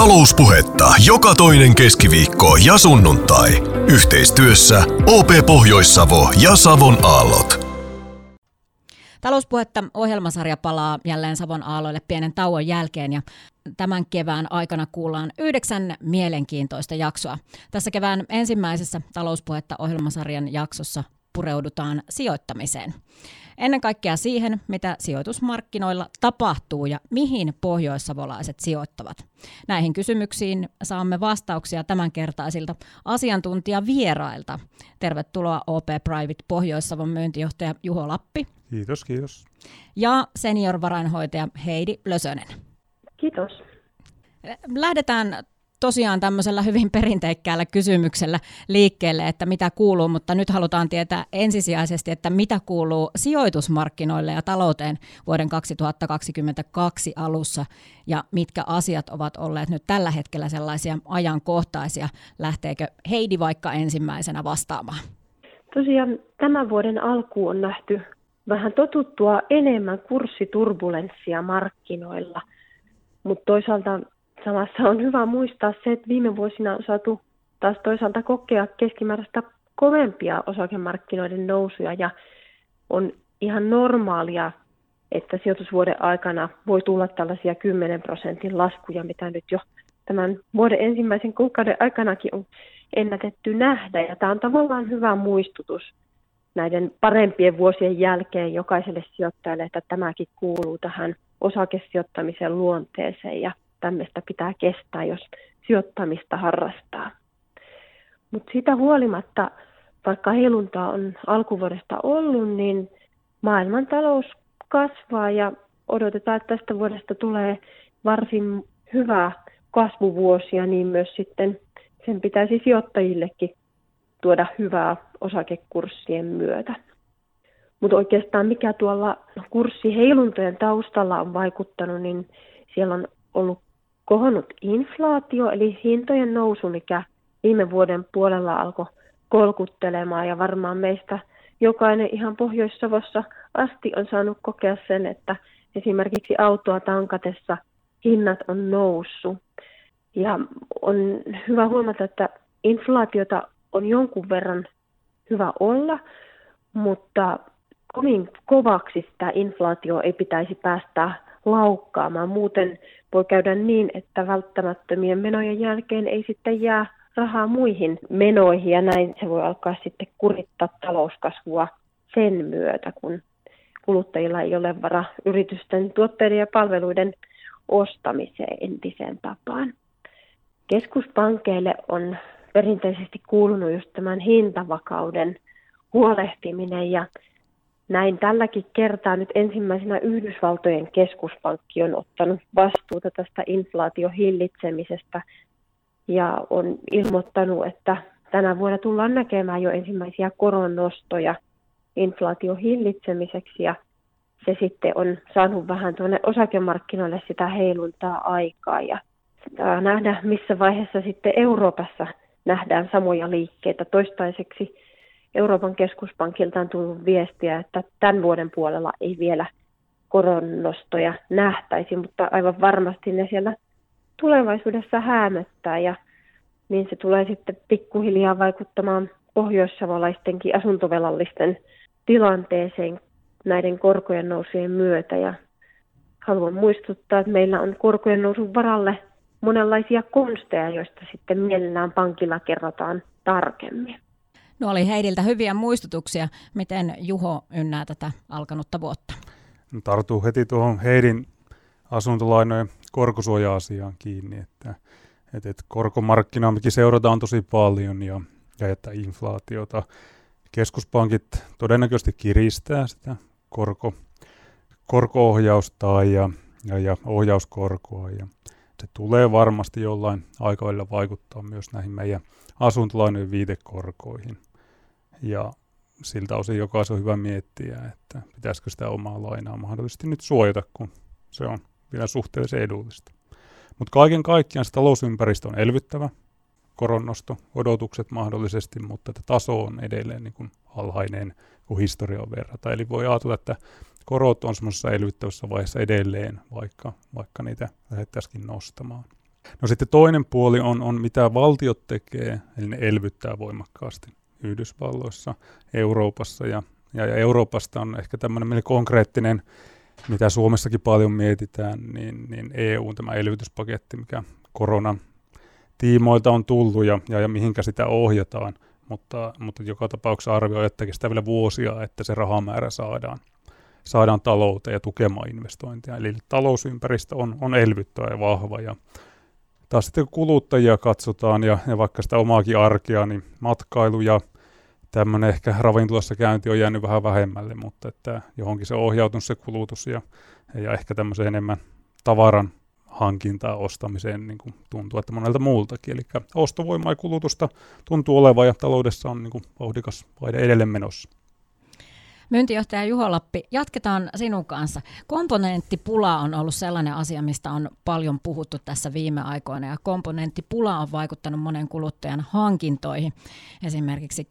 Talouspuhetta joka toinen keskiviikko ja sunnuntai. Yhteistyössä OP Pohjois-Savo ja Savon Aallot. Talouspuhetta ohjelmasarja palaa jälleen Savon Aalloille pienen tauon jälkeen ja tämän kevään aikana kuullaan 9 mielenkiintoista jaksoa. Tässä kevään ensimmäisessä Talouspuhetta ohjelmasarjan jaksossa pureudutaan sijoittamiseen. Ennen kaikkea siihen, mitä sijoitusmarkkinoilla tapahtuu ja mihin pohjoissavolaiset sijoittavat. Näihin kysymyksiin saamme vastauksia tämänkertaisilta asiantuntijavierailta. Tervetuloa OP Private Pohjois-Savon myyntijohtaja Juho Lappi. Kiitos, kiitos. Ja seniorvarainhoitaja Heidi Lösönen. Kiitos. Lähdetään tosiaan tämmöisellä hyvin perinteikkäällä kysymyksellä liikkeelle, että mitä kuuluu, mutta nyt halutaan tietää ensisijaisesti, että mitä kuuluu sijoitusmarkkinoille ja talouteen vuoden 2022 alussa ja mitkä asiat ovat olleet nyt tällä hetkellä sellaisia ajankohtaisia. Lähteekö Heidi vaikka ensimmäisenä vastaamaan? Tosiaan tämän vuoden alku on nähty vähän totuttua enemmän kurssiturbulenssia markkinoilla, mutta toisaalta samassa on hyvä muistaa se, että viime vuosina on saatu taas toisaalta kokea keskimääräistä kovempia osakemarkkinoiden nousuja ja on ihan normaalia, että sijoitusvuoden aikana voi tulla tällaisia 10% laskuja, mitä nyt jo tämän vuoden ensimmäisen kuukauden aikanakin on ennätetty nähdä. Ja tämä on tavallaan hyvä muistutus näiden parempien vuosien jälkeen jokaiselle sijoittajalle, että tämäkin kuuluu tähän osakesijoittamisen luonteeseen ja tämmöistä pitää kestää, jos sijoittamista harrastaa. Mutta sitä huolimatta, vaikka heiluntaa on alkuvuodesta ollut, niin maailmantalous kasvaa ja odotetaan, että tästä vuodesta tulee varsin hyvä kasvuvuosi ja niin myös sitten sen pitäisi sijoittajillekin tuoda hyvää osakekurssien myötä. Mutta oikeastaan mikä tuolla kurssiheiluntojen taustalla on vaikuttanut, niin siellä on ollut kohonnut inflaatio, eli hintojen nousu, mikä viime vuoden puolella alkoi kolkuttelemaan. Ja varmaan meistä jokainen ihan Pohjois-Savossa asti on saanut kokea sen, että esimerkiksi autoa tankatessa hinnat on noussut. Ja on hyvä huomata, että inflaatiota on jonkun verran hyvä olla, mutta kovin kovaksi sitä inflaatio ei pitäisi päästää laukkaamaan. Muuten voi käydä niin, että välttämättömien menojen jälkeen ei sitten jää rahaa muihin menoihin ja näin se voi alkaa sitten kurittaa talouskasvua sen myötä, kun kuluttajilla ei ole varaa yritysten tuotteiden ja palveluiden ostamiseen entiseen tapaan. Keskuspankeille on perinteisesti kuulunut just tämän hintavakauden huolehtiminen ja näin tälläkin kertaa nyt ensimmäisenä Yhdysvaltojen keskuspankki on ottanut vastuuta tästä inflaation hillitsemisestä ja on ilmoittanut, että tänä vuonna tullaan näkemään jo ensimmäisiä koronnostoja inflaation hillitsemiseksi ja se sitten on saanut vähän tuonne osakemarkkinoille sitä heiluntaa aikaa ja nähdään missä vaiheessa sitten Euroopassa nähdään samoja liikkeitä toistaiseksi. Euroopan keskuspankilta on tullut viestiä, että tämän vuoden puolella ei vielä koronnostoja nähtäisi, mutta aivan varmasti ne siellä tulevaisuudessa häämöttää ja niin se tulee sitten pikkuhiljaa vaikuttamaan pohjoissavolaistenkin asuntovelallisten tilanteeseen näiden korkojen nousujen myötä. Ja haluan muistuttaa, että meillä on korkojen nousun varalle monenlaisia konsteja, joista sitten mielellään pankilla kerrotaan tarkemmin. No oli Heidiltä hyviä muistutuksia. Miten Juho ynnää tätä alkanutta vuotta? Tartuu heti tuohon Heidin asuntolainojen korkosuoja-asiaan kiinni. Että korkomarkkinaa mekin seurataan tosi paljon ja että inflaatiota. Keskuspankit todennäköisesti kiristää sitä korko-ohjausta ja ohjauskorkoa. Ja se tulee varmasti jollain aikavälillä vaikuttaa myös näihin meidän asuntolainojen viitekorkoihin. Ja siltä osin jokaisen on hyvä miettiä, että pitäisikö sitä omaa lainaa mahdollisesti nyt suojata, kun se on vielä suhteellisen edullista. Mutta kaiken kaikkiaan se talousympäristö on elvyttävä, koronnosto, odotukset mahdollisesti, mutta taso on edelleen niin kuin alhainen, kun historiaan verrataan. Eli voi ajatella, että korot on semmoisessa elvyttävässä vaiheessa edelleen, vaikka niitä lähdettäisikin nostamaan. No sitten toinen puoli on mitä valtiot tekee, eli ne elvyttää voimakkaasti Yhdysvalloissa, Euroopassa ja Euroopasta on ehkä tämmöinen konkreettinen, mitä Suomessakin paljon mietitään, niin EU:n tämä elvytyspaketti, mikä koronan tiimoilta on tullut ja mihinkä sitä ohjataan, mutta joka tapauksessa arvioi, että kestää vielä vuosia, että se rahamäärä saadaan talouteen ja tukemaan investointia. Eli talousympäristö on elvyttävä ja vahva. Ja taas sitten kun kuluttajia katsotaan ja vaikka sitä omaakin arkea, niin matkailu ja tämmöinen ehkä ravintolassa käynti on jäänyt vähän vähemmälle, mutta että johonkin se on ohjautunut se kulutus ja ehkä tämmöiseen enemmän tavaran hankintaa ostamiseen niin kuin tuntuu, että monelta muultakin. Eli ostovoimaa ja kulutusta tuntuu olevan ja taloudessa on niin kuin vauhdikas vaihde edelleen menossa. Myyntijohtaja Juho Lappi, jatketaan sinun kanssa. Komponenttipula on ollut sellainen asia, mistä on paljon puhuttu tässä viime aikoina, ja komponenttipula on vaikuttanut monen kuluttajan hankintoihin. Esimerkiksi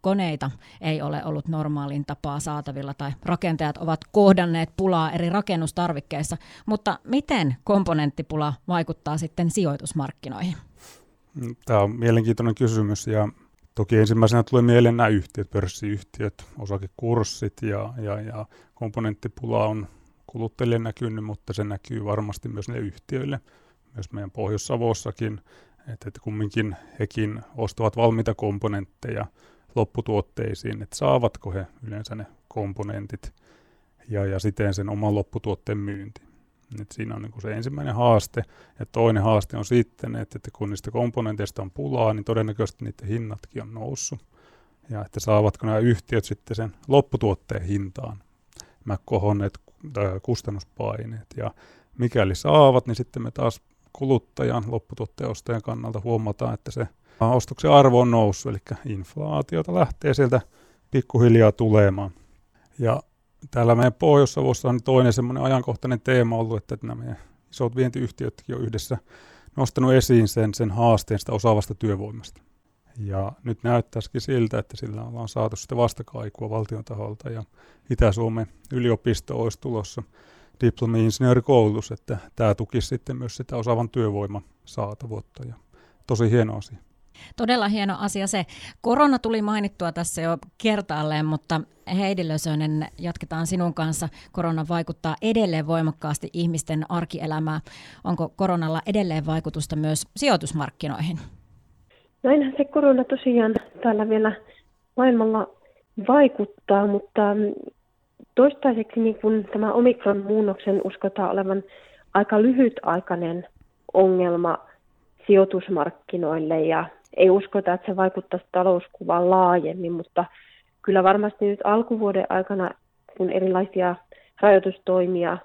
koneita ei ole ollut normaalin tapaa saatavilla, tai rakentajat ovat kohdanneet pulaa eri rakennustarvikkeissa. Mutta miten komponenttipula vaikuttaa sitten sijoitusmarkkinoihin? Tämä on mielenkiintoinen kysymys, ja toki ensimmäisenä tulee mieleen nämä yhtiöt, pörssiyhtiöt, osakekurssit ja komponenttipula on kuluttajille näkynyt, mutta se näkyy varmasti myös ne yhtiöille, myös meidän Pohjois-Savossakin, että kumminkin hekin ostavat valmiita komponentteja lopputuotteisiin, että saavatko he yleensä ne komponentit ja siten sen oman lopputuotteen myynti. Et siinä on niin kuin se ensimmäinen haaste, ja toinen haaste on sitten, että kun niistä komponenteista on pulaa, niin todennäköisesti niiden hinnatkin on noussut, ja että saavatko nämä yhtiöt sitten sen lopputuotteen hintaan nämä kohonneet kustannuspaineet, ja mikäli saavat, niin sitten me taas kuluttajan lopputuotteen ostajan kannalta huomataan, että se ostoksen arvo on noussut, eli inflaatiota lähtee sieltä pikkuhiljaa tulemaan, ja täällä meidän Pohjois-Savossa on toinen semmoinen ajankohtainen teema ollut, että nämä meidän isot vientiyhtiötkin on yhdessä nostanut esiin sen haasteen sitä osaavasta työvoimasta. Ja nyt näyttäisikin siltä, että sillä ollaan saatu sitä vastakaikua valtion taholta, ja Itä-Suomen yliopisto olisi tulossa diplomi-insinöörikoulutus, että tämä tukisi sitten myös sitä osaavan työvoiman saatavuutta, ja tosi hieno asia. Todella hieno asia se. Korona tuli mainittua tässä jo kertaalleen, mutta Heidi Lösönen, jatketaan sinun kanssa. Korona vaikuttaa edelleen voimakkaasti ihmisten arkielämään. Onko koronalla edelleen vaikutusta myös sijoitusmarkkinoihin? Näinhän se korona tosiaan täällä vielä maailmalla vaikuttaa, mutta toistaiseksi niin kun tämä Omikron-muunnoksen uskotaan olevan aika lyhytaikainen ongelma sijoitusmarkkinoille ja ei uskota, että se vaikuttaisi talouskuvaan laajemmin, mutta kyllä varmasti nyt alkuvuoden aikana, kun erilaisia rajoitustoimia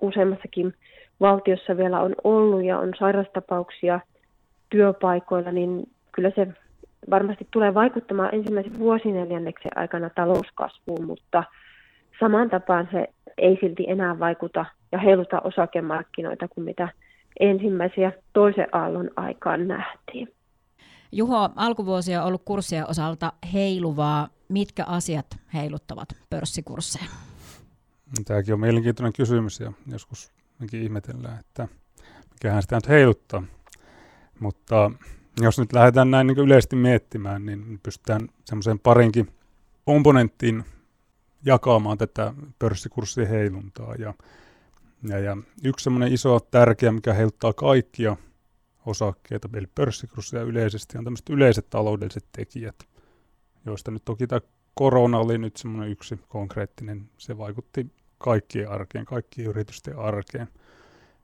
useammassakin valtiossa vielä on ollut ja on sairastapauksia työpaikoilla, niin kyllä se varmasti tulee vaikuttamaan ensimmäisen vuosineljänneksen aikana talouskasvuun, mutta samaan tapaan se ei silti enää vaikuta ja heiluta osakemarkkinoita kuin mitä ensimmäisiä toisen aallon aikaan nähtiin. Juho, alkuvuosi on ollut kurssien osalta heiluvaa. Mitkä asiat heiluttavat pörssikursseja? Tämäkin on mielenkiintoinen kysymys ja joskus ihmetellään, että mikähän sitä nyt heiluttaa. Mutta jos nyt lähdetään näin niin yleisesti miettimään, niin pystytään semmoiseen parinkin komponenttiin jakamaan tätä pörssikurssien heiluntaa. Ja yksi semmoinen iso tärkeä, mikä heiluttaa kaikkia osakkeita, eli pörssikursseja yleisesti, on tämmöiset yleiset taloudelliset tekijät, joista nyt toki tämä korona oli nyt semmoinen yksi konkreettinen. Se vaikutti kaikkien arkeen, kaikkien yritysten arkeen.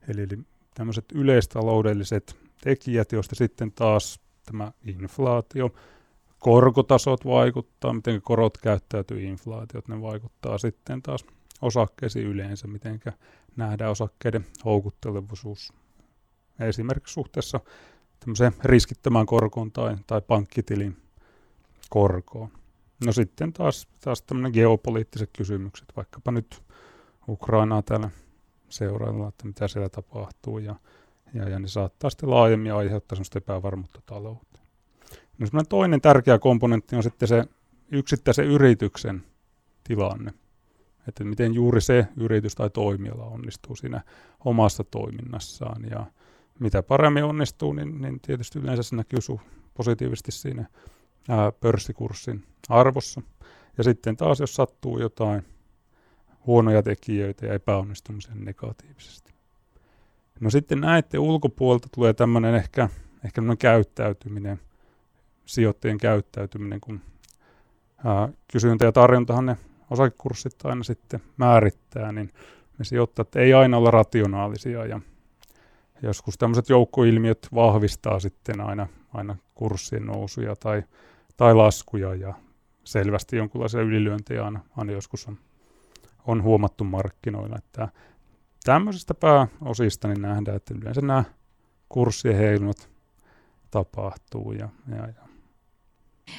Eli tämmöiset yleistaloudelliset tekijät, joista sitten taas tämä inflaatio, korkotasot vaikuttaa, miten korot käyttäytyy inflaatiot, ne vaikuttaa sitten taas osakkeisiin yleensä, miten nähdään osakkeiden houkuttelevuus esimerkiksi suhteessa tämmöiseen riskittömään korkoon tai pankkitilin korkoon. No sitten taas tämmöinen geopoliittiset kysymykset, vaikkapa nyt Ukrainaa täällä seuraillaan, että mitä siellä tapahtuu, ja ne saattaa sitten laajemmin aiheuttaa semmoista epävarmuutta talouteen. No semmoinen toinen tärkeä komponentti on sitten se yksittäisen yrityksen tilanne, että miten juuri se yritys tai toimiala onnistuu siinä omassa toiminnassaan ja mitä paremmin onnistuu, niin tietysti yleensä se näkyy positiivisesti siinä pörssikurssin arvossa. Ja sitten taas, jos sattuu jotain huonoja tekijöitä ja epäonnistumisia negatiivisesti. No sitten näiden ulkopuolelta tulee tämmöinen ehkä käyttäytyminen, sijoittajien käyttäytyminen, kun kysyntä ja tarjontahan ne osakekurssit aina sitten määrittää, niin me sijoittajat ei aina olla rationaalisia ja joskus tämmöiset joukkoilmiöt vahvistaa sitten aina kurssien nousuja tai laskuja ja selvästi jonkinlaisia ylilyöntejä aina joskus on huomattu markkinoilla. Että tämmöisistä pääosista niin nähdään, että yleensä nämä kurssien heilunnat tapahtuu.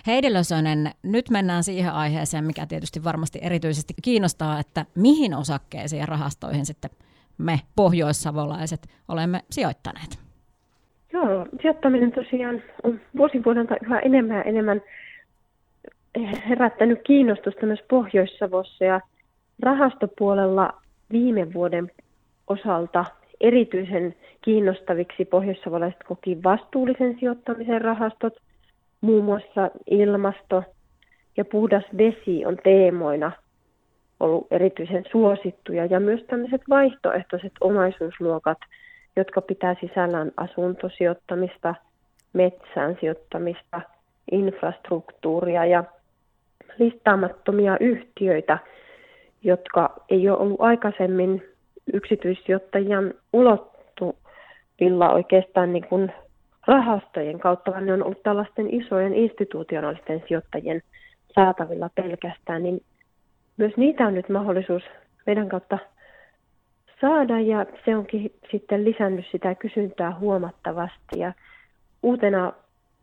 Heidi Lösönen, nyt mennään siihen aiheeseen, mikä tietysti varmasti erityisesti kiinnostaa, että mihin osakkeisiin ja rahastoihin sitten me pohjoissavolaiset olemme sijoittaneet. Joo, sijoittaminen tosiaan on vuosi vuodelta yhä enemmän ja enemmän herättänyt kiinnostusta myös Pohjois-Savossa ja rahastopuolella viime vuoden osalta erityisen kiinnostaviksi pohjoissavolaiset koki vastuullisen sijoittamisen rahastot, muun muassa ilmasto ja puhdas vesi on teemoina ollut erityisen suosittuja ja myös tämmöiset vaihtoehtoiset omaisuusluokat, jotka pitää sisällään asuntosijoittamista, metsään sijoittamista, infrastruktuuria ja listaamattomia yhtiöitä, jotka ei ole ollut aikaisemmin yksityissijoittajien ulottuvilla oikeastaan niin kuin rahastojen kautta, vaan ne on ollut tällaisten isojen institutionaalisten sijoittajien saatavilla pelkästään, niin myös niitä on nyt mahdollisuus meidän kautta saada ja se onkin sitten lisännyt sitä kysyntää huomattavasti ja uutena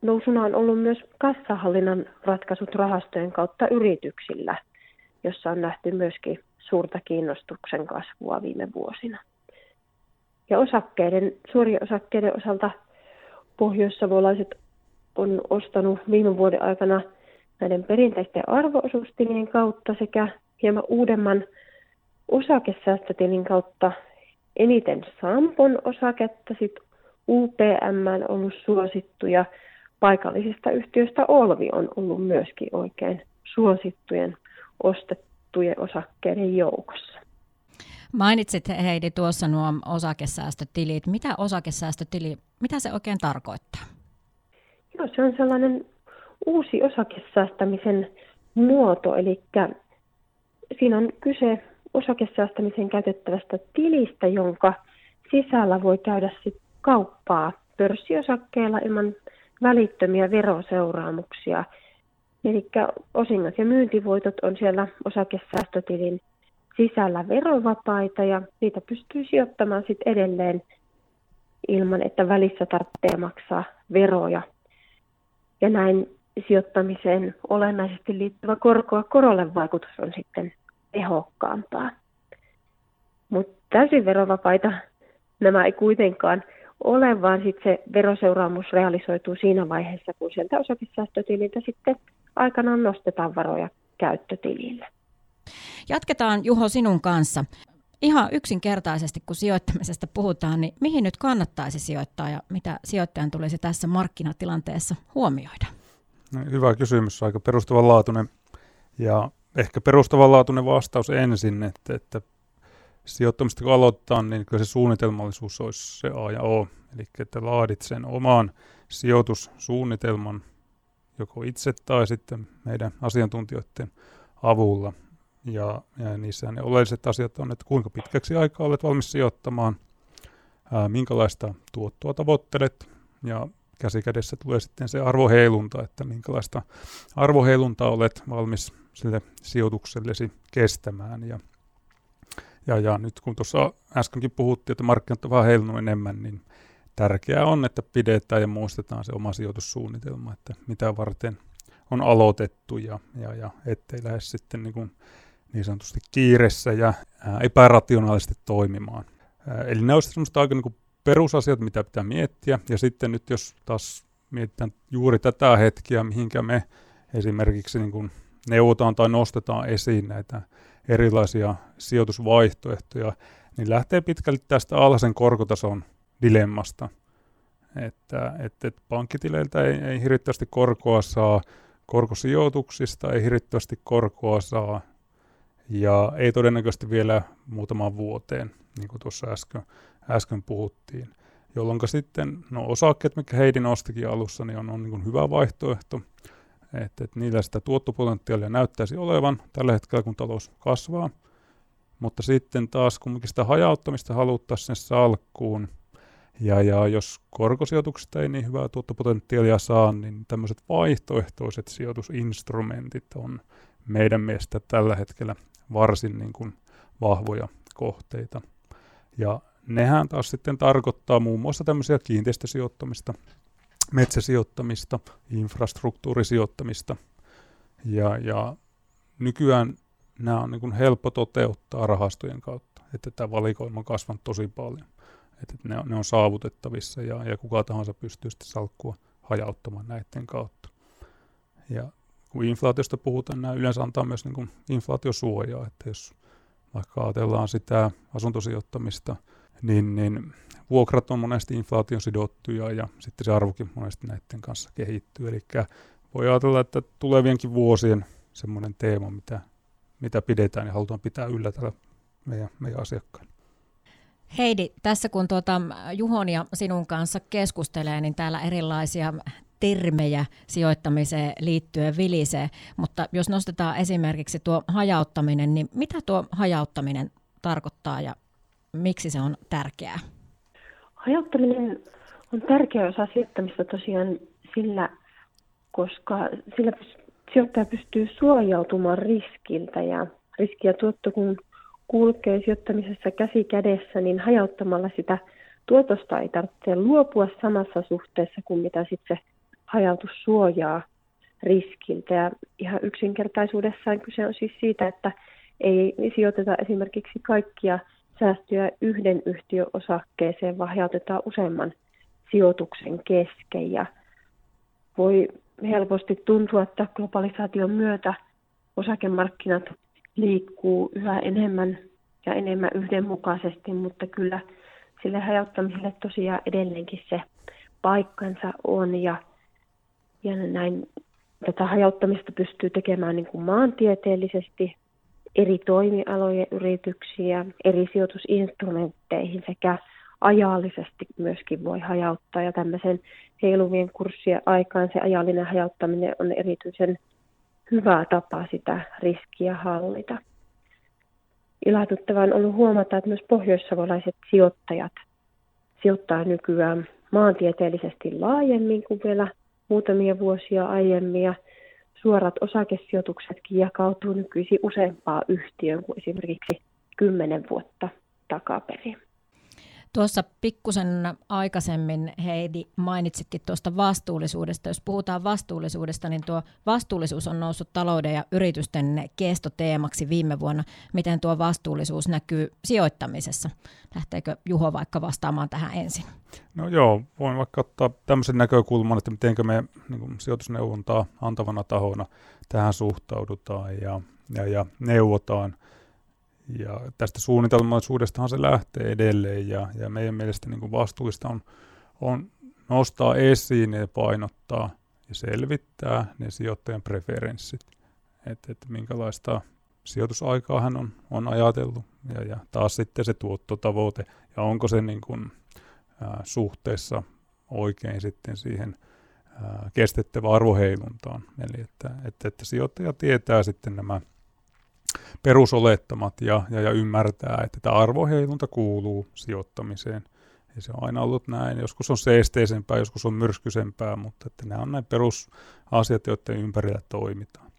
nousuna on ollut myös kassahallinnan ratkaisut rahastojen kautta yrityksillä, jossa on nähty myöskin suurta kiinnostuksen kasvua viime vuosina. Ja suorien osakkeiden osalta pohjoissavolaiset on ostanut viime vuoden aikana näiden perinteisten arvo-osuustilien kautta sekä hieman uudemman osakesäästötilin kautta eniten Sampon osaketta, sitten UPM on ollut suosittu ja paikallisista yhtiöistä Olvi on ollut myöskin oikein suosittujen ostettujen osakkeiden joukossa. Mainitsit Heidi tuossa nuo osakesäästötilit. Mitä se oikein tarkoittaa? Joo, se on sellainen uusi osakesäästämisen muoto, eli siinä on kyse osakesäästämiseen käytettävästä tilistä, jonka sisällä voi käydä sit kauppaa pörssiosakkeilla ilman välittömiä veroseuraamuksia. Eli osingot ja myyntivoitot on siellä osakesäästötilin sisällä verovapaita ja niitä pystyy sijoittamaan sit edelleen ilman, että välissä tarvitsee maksaa veroja. Ja näin sijoittamiseen olennaisesti liittyvä korkoa korolle vaikutus on sitten tehokkaampaa. Mutta täysin verovapaita nämä ei kuitenkaan ole, vaan sitten se veroseuraamus realisoituu siinä vaiheessa, kun sieltä osakesäästötililtä sitten aikanaan nostetaan varoja käyttötilille. Jatketaan Juho sinun kanssa. Ihan yksinkertaisesti, kun sijoittamisesta puhutaan, niin mihin nyt kannattaisi sijoittaa ja mitä sijoittajan tulisi tässä markkinatilanteessa huomioida? No, hyvä kysymys, aika perustavanlaatuinen ja ehkä perustavanlaatuinen vastaus ensin, että sijoittamista kun aloitetaan, niin kyllä se suunnitelmallisuus olisi se A ja O, eli että laadit sen oman sijoitussuunnitelman joko itse tai sitten meidän asiantuntijoiden avulla. Ja niissä ne oleelliset asiat on, että kuinka pitkäksi aikaa olet valmis sijoittamaan, minkälaista tuottoa tavoittelet ja käsikädessä tulee sitten se arvoheilunta, että minkälaista arvoheiluntaa olet valmis sille sijoituksellesi kestämään. Ja nyt kun tuossa äskenkin puhuttiin, että markkinat on vähän heilunut enemmän, niin tärkeää on, että pidetään ja muistetaan se oma sijoitussuunnitelma, että mitä varten on aloitettu ja ettei lähde sitten niin sanotusti kiiressä ja epärationaalisesti toimimaan. Eli nämä olisivat semmoista aika perusasiat, mitä pitää miettiä. Ja sitten nyt jos taas mietitään juuri tätä hetkiä, mihinkä me esimerkiksi neuvotaan tai nostetaan esiin näitä erilaisia sijoitusvaihtoehtoja, niin lähtee pitkälti tästä alhaisen korkotason dilemmasta. että pankkitileiltä ei hirvittävästi korkoa saa, korkosijoituksista ei hirvittävästi korkoa saa, ja ei todennäköisesti vielä muutamaan vuoteen, niin kuin tuossa äsken puhuttiin. Jolloin sitten osakkeet, mikä Heidi nostikin alussa, niin on niin kuin hyvä vaihtoehto. Että niillä sitä tuottopotentiaalia näyttäisi olevan tällä hetkellä, kun talous kasvaa. Mutta sitten taas kumminkin sitä hajauttamista haluttaisiin sen salkkuun. Ja jos korkosijoituksista ei niin hyvää tuottopotentiaalia saa, niin tämmöiset vaihtoehtoiset sijoitusinstrumentit on meidän mielestä tällä hetkellä varsin niin kuin vahvoja kohteita. Ja nehän taas sitten tarkoittaa muun muassa tämmöisiä kiinteistösijoittamista, metsäsijoittamista, infrastruktuurisijoittamista. Ja nykyään nämä on niin kuin helppo toteuttaa rahastojen kautta, että tämä valikoima on kasvanut tosi paljon. Että ne on saavutettavissa ja kuka tahansa pystyy sitten salkkua hajauttamaan näiden kautta. Ja kun inflaatiosta puhutaan, nämä yleensä antaa myös niin kuin inflaatiosuojaa, että jos vaikka ajatellaan sitä asuntosijoittamista, niin vuokrat on monesti inflaation sidottuja ja sitten se arvokin monesti näiden kanssa kehittyy. Eli voi ajatella, että tulevienkin vuosien semmoinen teema, mitä pidetään ja halutaan pitää yllä täällä meidän asiakkailla. Heidi, tässä kun Juhon ja sinun kanssa keskustelee, niin täällä erilaisia termejä sijoittamiseen liittyen vilisee, mutta jos nostetaan esimerkiksi tuo hajauttaminen, niin mitä tuo hajauttaminen tarkoittaa ja miksi se on tärkeää? Hajauttaminen on tärkeä osa sijoittamista tosiaan sillä, koska sillä sijoittaja pystyy suojautumaan riskiltä ja riski ja tuotto kun kulkee sijoittamisessa käsi kädessä, niin hajauttamalla sitä tuotosta ei tarvitse luopua samassa suhteessa kuin mitä sitten se hajautus suojaa riskiltä. Ja ihan yksinkertaisuudessaan kyse on siis siitä, että ei sijoiteta esimerkiksi kaikkia säästöjä yhden yhtiön osakkeeseen, vaan hajautetaan useamman sijoituksen kesken. Ja voi helposti tuntua, että globalisaation myötä osakemarkkinat liikkuu yhä enemmän ja enemmän yhdenmukaisesti, mutta kyllä sille hajauttamiselle tosiaan edelleenkin se paikkansa on. Ja näin tätä hajauttamista pystyy tekemään niin kuin maantieteellisesti eri toimialojen yrityksiä, eri sijoitusinstrumentteihin sekä ajallisesti myöskin voi hajauttaa. Ja tämmöisen heiluvien kurssien aikaan se ajallinen hajauttaminen on erityisen hyvä tapa sitä riskiä hallita. Ilahduttavaa on ollut huomata, että myös pohjoissavolaiset sijoittajat sijoittaa nykyään maantieteellisesti laajemmin kuin vielä muutamia vuosia aiemmin. Ja suorat osakesijoituksetkin jakautuu nykyisin useampaan yhtiöön kuin esimerkiksi 10 vuotta takaperin. Tuossa pikkusen aikaisemmin Heidi mainitsitkin tuosta vastuullisuudesta. Jos puhutaan vastuullisuudesta, niin tuo vastuullisuus on noussut talouden ja yritysten kestoteemaksi viime vuonna. Miten tuo vastuullisuus näkyy sijoittamisessa? Lähteekö Juho vaikka vastaamaan tähän ensin? No joo, voin vaikka ottaa tämmöisen näkökulman, että miten me niin kuin sijoitusneuvontaa antavana tahona tähän suhtaudutaan ja neuvotaan. Ja tästä suunnitelmallisuudestahan se lähtee edelleen ja meidän mielestä niin kuin vastuullista on nostaa esiin ja painottaa ja selvittää ne sijoittajan preferenssit, että minkälaista sijoitusaikaa hän on ajatellut ja taas sitten se tuottotavoite ja onko se niin kuin, suhteessa oikein sitten siihen kestettävä arvoheiluntaan, eli että sijoittaja tietää sitten nämä perusolettamat ja ymmärtää, että tämä arvoheilunta kuuluu sijoittamiseen. Ja se on aina ollut näin. Joskus on seesteisempää, joskus on myrskyisempää, mutta että nämä on näin perusasiat, joiden ympärillä toimitaan.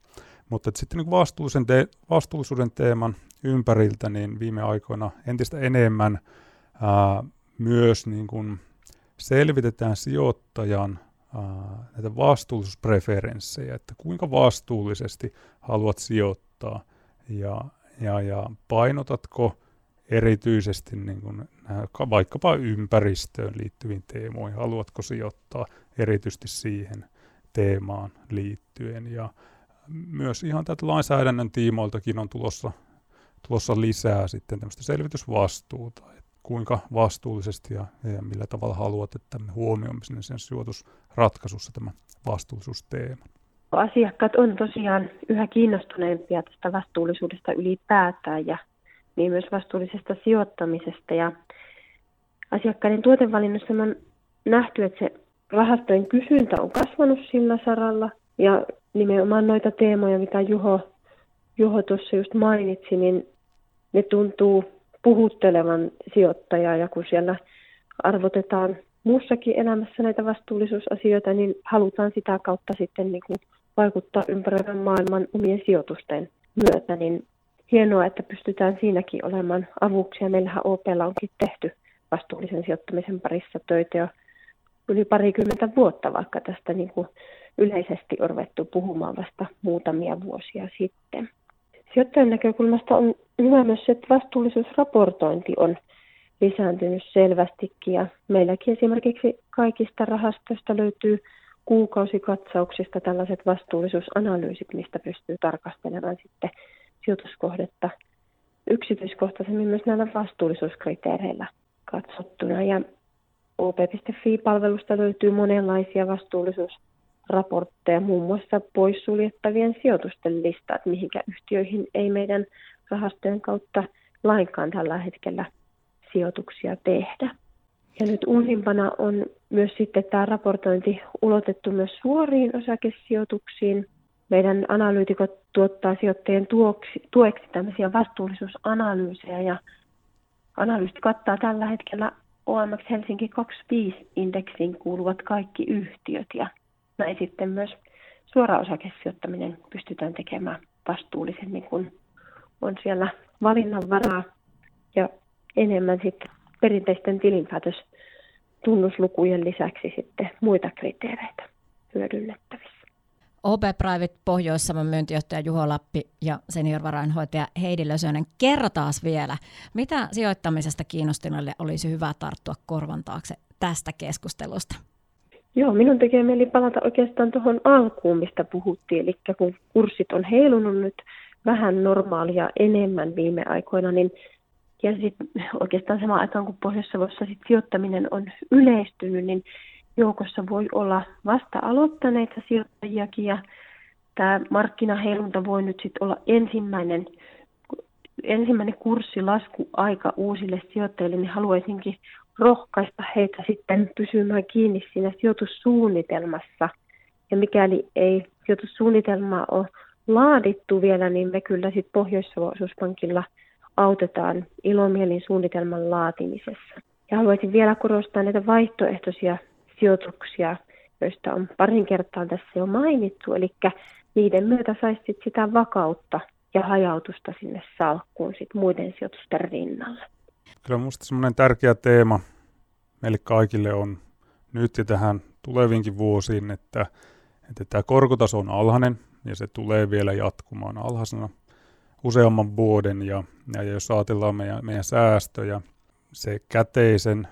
Mutta että sitten niin vastuullisuuden teeman ympäriltä niin viime aikoina entistä enemmän myös niin kuin selvitetään sijoittajan näitä vastuullisuuspreferenssejä, että kuinka vastuullisesti haluat sijoittaa. Ja painotatko erityisesti niin kuin vaikkapa ympäristöön liittyviin teemoihin, haluatko sijoittaa erityisesti siihen teemaan liittyen. Ja myös ihan tätä lainsäädännön tiimoiltakin on tulossa lisää sitten tämmöistä selvitysvastuuta, että kuinka vastuullisesti ja millä tavalla haluat, että me huomioimme sen sijoitusratkaisussa tämän vastuullisuusteeman. Asiakkaat on tosiaan yhä kiinnostuneempia tästä vastuullisuudesta ylipäätään ja niin myös vastuullisesta sijoittamisesta. Ja asiakkaiden tuotevalinnassa on nähty, että se rahastojen kysyntä on kasvanut sillä saralla ja nimenomaan noita teemoja, mitä Juho tuossa just mainitsi, niin ne tuntuu puhuttelevan sijoittajaa ja kun siellä arvotetaan muussakin elämässä näitä vastuullisuusasioita, niin halutaan sitä kautta sitten niin kuin vaikuttaa ympäröivän maailman omien sijoitusten myötä. Niin hienoa, että pystytään siinäkin olemaan avuksi. Meillähän OP:lla onkin tehty vastuullisen sijoittamisen parissa töitä jo yli 20 vuotta, vaikka tästä niin kuin yleisesti on ruvettu puhumaan vasta muutamia vuosia sitten. Sijoittajan näkökulmasta on hyvä myös se, että vastuullisuusraportointi on lisääntynyt selvästikin ja meilläkin esimerkiksi kaikista rahastoista löytyy kuukausikatsauksista tällaiset vastuullisuusanalyysit, mistä pystyy tarkastelemaan sitten sijoituskohdetta yksityiskohtaisemmin myös näillä vastuullisuuskriteereillä katsottuna. Ja op.fi-palvelusta löytyy monenlaisia vastuullisuusraportteja, muun muassa poissuljettavien sijoitusten listat, mihinkä yhtiöihin ei meidän rahastojen kautta lainkaan tällä hetkellä sijoituksia tehdä. Ja nyt uusimpana on myös sitten tämä raportointi ulotettu myös suoriin osakesijoituksiin. Meidän analyytikot tuottaa sijoittajien tueksi tämmöisiä vastuullisuusanalyysejä ja analyysi kattaa tällä hetkellä OMX Helsinki 25 indeksiin kuuluvat kaikki yhtiöt ja näin sitten myös suora osakesijoittaminen pystytään tekemään vastuullisemmin, kun on siellä valinnanvaraa ja enemmän sitten perinteisten tilinpäätöstunnuslukujen lisäksi sitten muita kriteereitä hyödynnettävissä. OP Private Pohjois-Savon myyntijohtaja Juho Lappi ja seniorvarainhoitaja Heidi Lösönen. Kerro taas vielä, mitä sijoittamisesta kiinnostuneille olisi hyvä tarttua korvan taakse tästä keskustelusta? Joo, minun tekee mieli palata oikeastaan tuohon alkuun, mistä puhuttiin. Eli kun kurssit on heilunut nyt vähän normaalia enemmän viime aikoina, niin ja sitten oikeastaan samaan aikaan, kun Pohjois-Savossa sit sijoittaminen on yleistynyt, niin joukossa voi olla vasta aloittaneita sijoittajiakin. Ja tämä markkinaheilunta voi nyt sitten olla ensimmäinen kurssilaskuaika uusille sijoittajille, niin haluaisinkin rohkaista heitä sitten pysymään kiinni siinä sijoitussuunnitelmassa. Ja mikäli ei sijoitussuunnitelmaa ole laadittu vielä, niin me kyllä sitten Pohjois-Savon osuuspankilla autetaan ilomielin suunnitelman laatimisessa. Ja haluaisin vielä korostaa näitä vaihtoehtoisia sijoituksia, joista on parin kertaan tässä jo mainittu. Eli niiden myötä saisi sitä vakautta ja hajautusta sinne salkkuun sit muiden sijoitusten rinnalla. Kyllä minusta semmoinen tärkeä teema meille kaikille on nyt ja tähän tuleviinkin vuosiin, että tämä korkotaso on alhainen ja se tulee vielä jatkumaan alhaisena useamman vuoden ja jos ajatellaan meidän säästöjä, se käteisen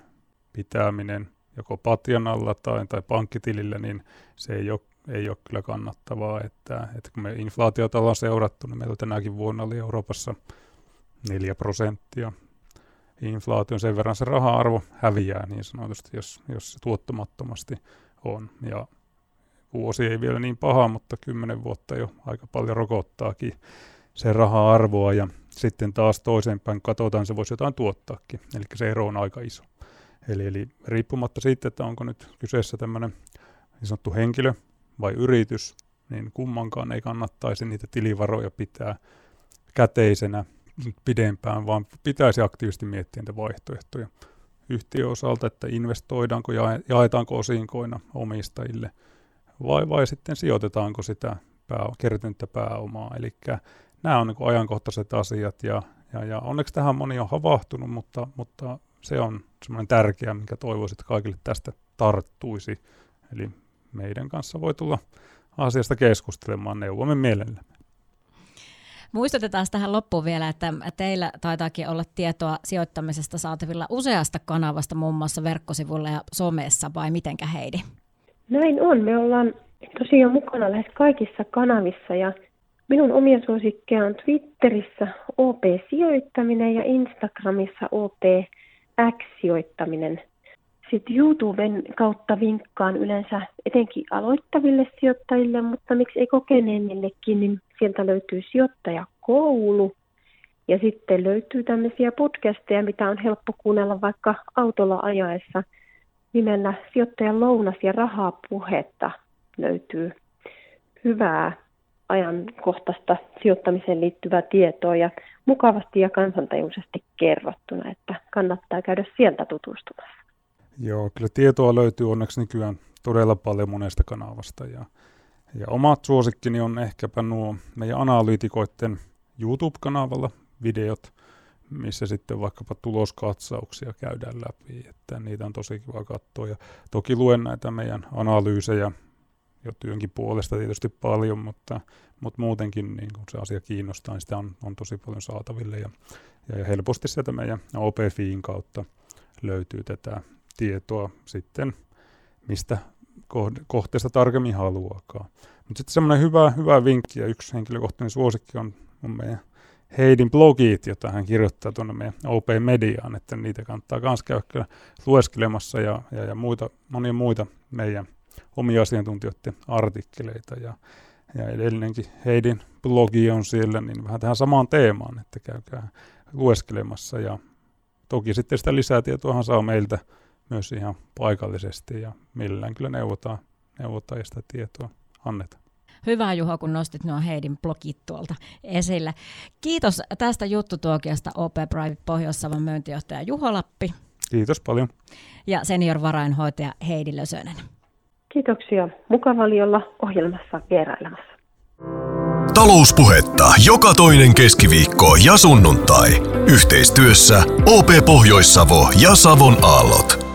pitäminen joko patjan alla tai pankkitilillä, niin se ei ole kyllä kannattavaa. Että kun me inflaatiota ollaan seurattu, niin meillä tänäkin vuonna oli Euroopassa 4% inflaation, sen verran se raha-arvo häviää niin sanotusti, jos se tuottamattomasti on. Ja vuosi ei vielä niin paha, mutta 10 vuotta jo aika paljon rokottaakin sen raha-arvoa ja sitten taas toiseenpäin katsotaan, se voisi jotain tuottaakin, eli se ero on aika iso. Eli riippumatta siitä, että onko nyt kyseessä tämmöinen niin sanottu henkilö vai yritys, niin kummankaan ei kannattaisi niitä tilivaroja pitää käteisenä pidempään, vaan pitäisi aktiivisesti miettiä niitä vaihtoehtoja yhtiön osalta, että investoidaanko, jaetaanko osinkoina omistajille vai sitten sijoitetaanko sitä kertynyttä pääomaa, eli nämä on niin kuin ajankohtaiset asiat ja onneksi tähän moni on havahtunut, mutta se on semmoinen tärkeä, minkä toivoisin, että kaikille tästä tarttuisi. Eli meidän kanssa voi tulla asiasta keskustelemaan, neuvomme mielellämme. Muistutetaan tähän loppuun vielä, että teillä taitaakin olla tietoa sijoittamisesta saatavilla useasta kanavasta, muun muassa verkkosivuilla ja somessa, vai mitenkä Heidi? Näin on, me ollaan tosiaan mukana lähes kaikissa kanavissa ja minun omia suosikkeja on Twitterissä OP-sijoittaminen ja Instagramissa OP X-sijoittaminen. Sitten YouTuben kautta vinkkaan yleensä etenkin aloittaville sijoittajille, mutta miksi ei kokeneemmillekin, niin sieltä löytyy sijoittajakoulu. Ja sitten löytyy tämmöisiä podcasteja, mitä on helppo kuunnella vaikka autolla ajaessa. Nimellä Sijoittajan lounas ja rahapuhetta löytyy hyvää ajankohtaista sijoittamiseen liittyvää tietoa ja mukavasti ja kansantajuisesti kerrottuna, että kannattaa käydä sieltä tutustumassa. Joo, kyllä tietoa löytyy onneksi nykyään todella paljon monesta kanavasta ja omat suosikkini on ehkäpä nuo meidän analyytikoiden YouTube-kanavalla videot, missä sitten vaikkapa tuloskatsauksia käydään läpi, että niitä on tosi kiva katsoa ja toki luen näitä meidän analyysejä jo työnkin puolesta tietysti paljon, mutta muutenkin niin kun se asia kiinnostaa, niin sitä on tosi paljon saataville ja helposti sieltä meidän OP-fiin kautta löytyy tätä tietoa sitten, mistä kohteesta tarkemmin haluaakaan. Mutta sitten semmoinen hyvä vinkki ja yksi henkilökohtainen suosikki on meidän Heidin blogit, jota hän kirjoittaa tuonne meidän OP-mediaan, että niitä kannattaa myös käydä lueskelemassa ja monia muita meidän omia asiantuntijoiden artikkeleita. Ja edellinenkin Heidin blogi on siellä, niin vähän tähän samaan teemaan, että käykää lueskelemassa. Ja toki sitten sitä lisätietoahan saa meiltä myös ihan paikallisesti ja millään kyllä neuvotaan ja sitä tietoa annetaan. Hyvä Juho, kun nostit nuo Heidin blogit tuolta esillä. Kiitos tästä juttutuokiosta OP Private Pohjois-Savon myyntijohtaja Juho Lappi. Kiitos paljon. Ja seniorvarainhoitaja Heidi Lösönen. Kiitoksia. Mukava oli olla ohjelmassa vierailemassa. Talouspuhetta joka toinen keskiviikko ja sunnuntai. Yhteistyössä OP Pohjois-Savo ja Savon Aallot.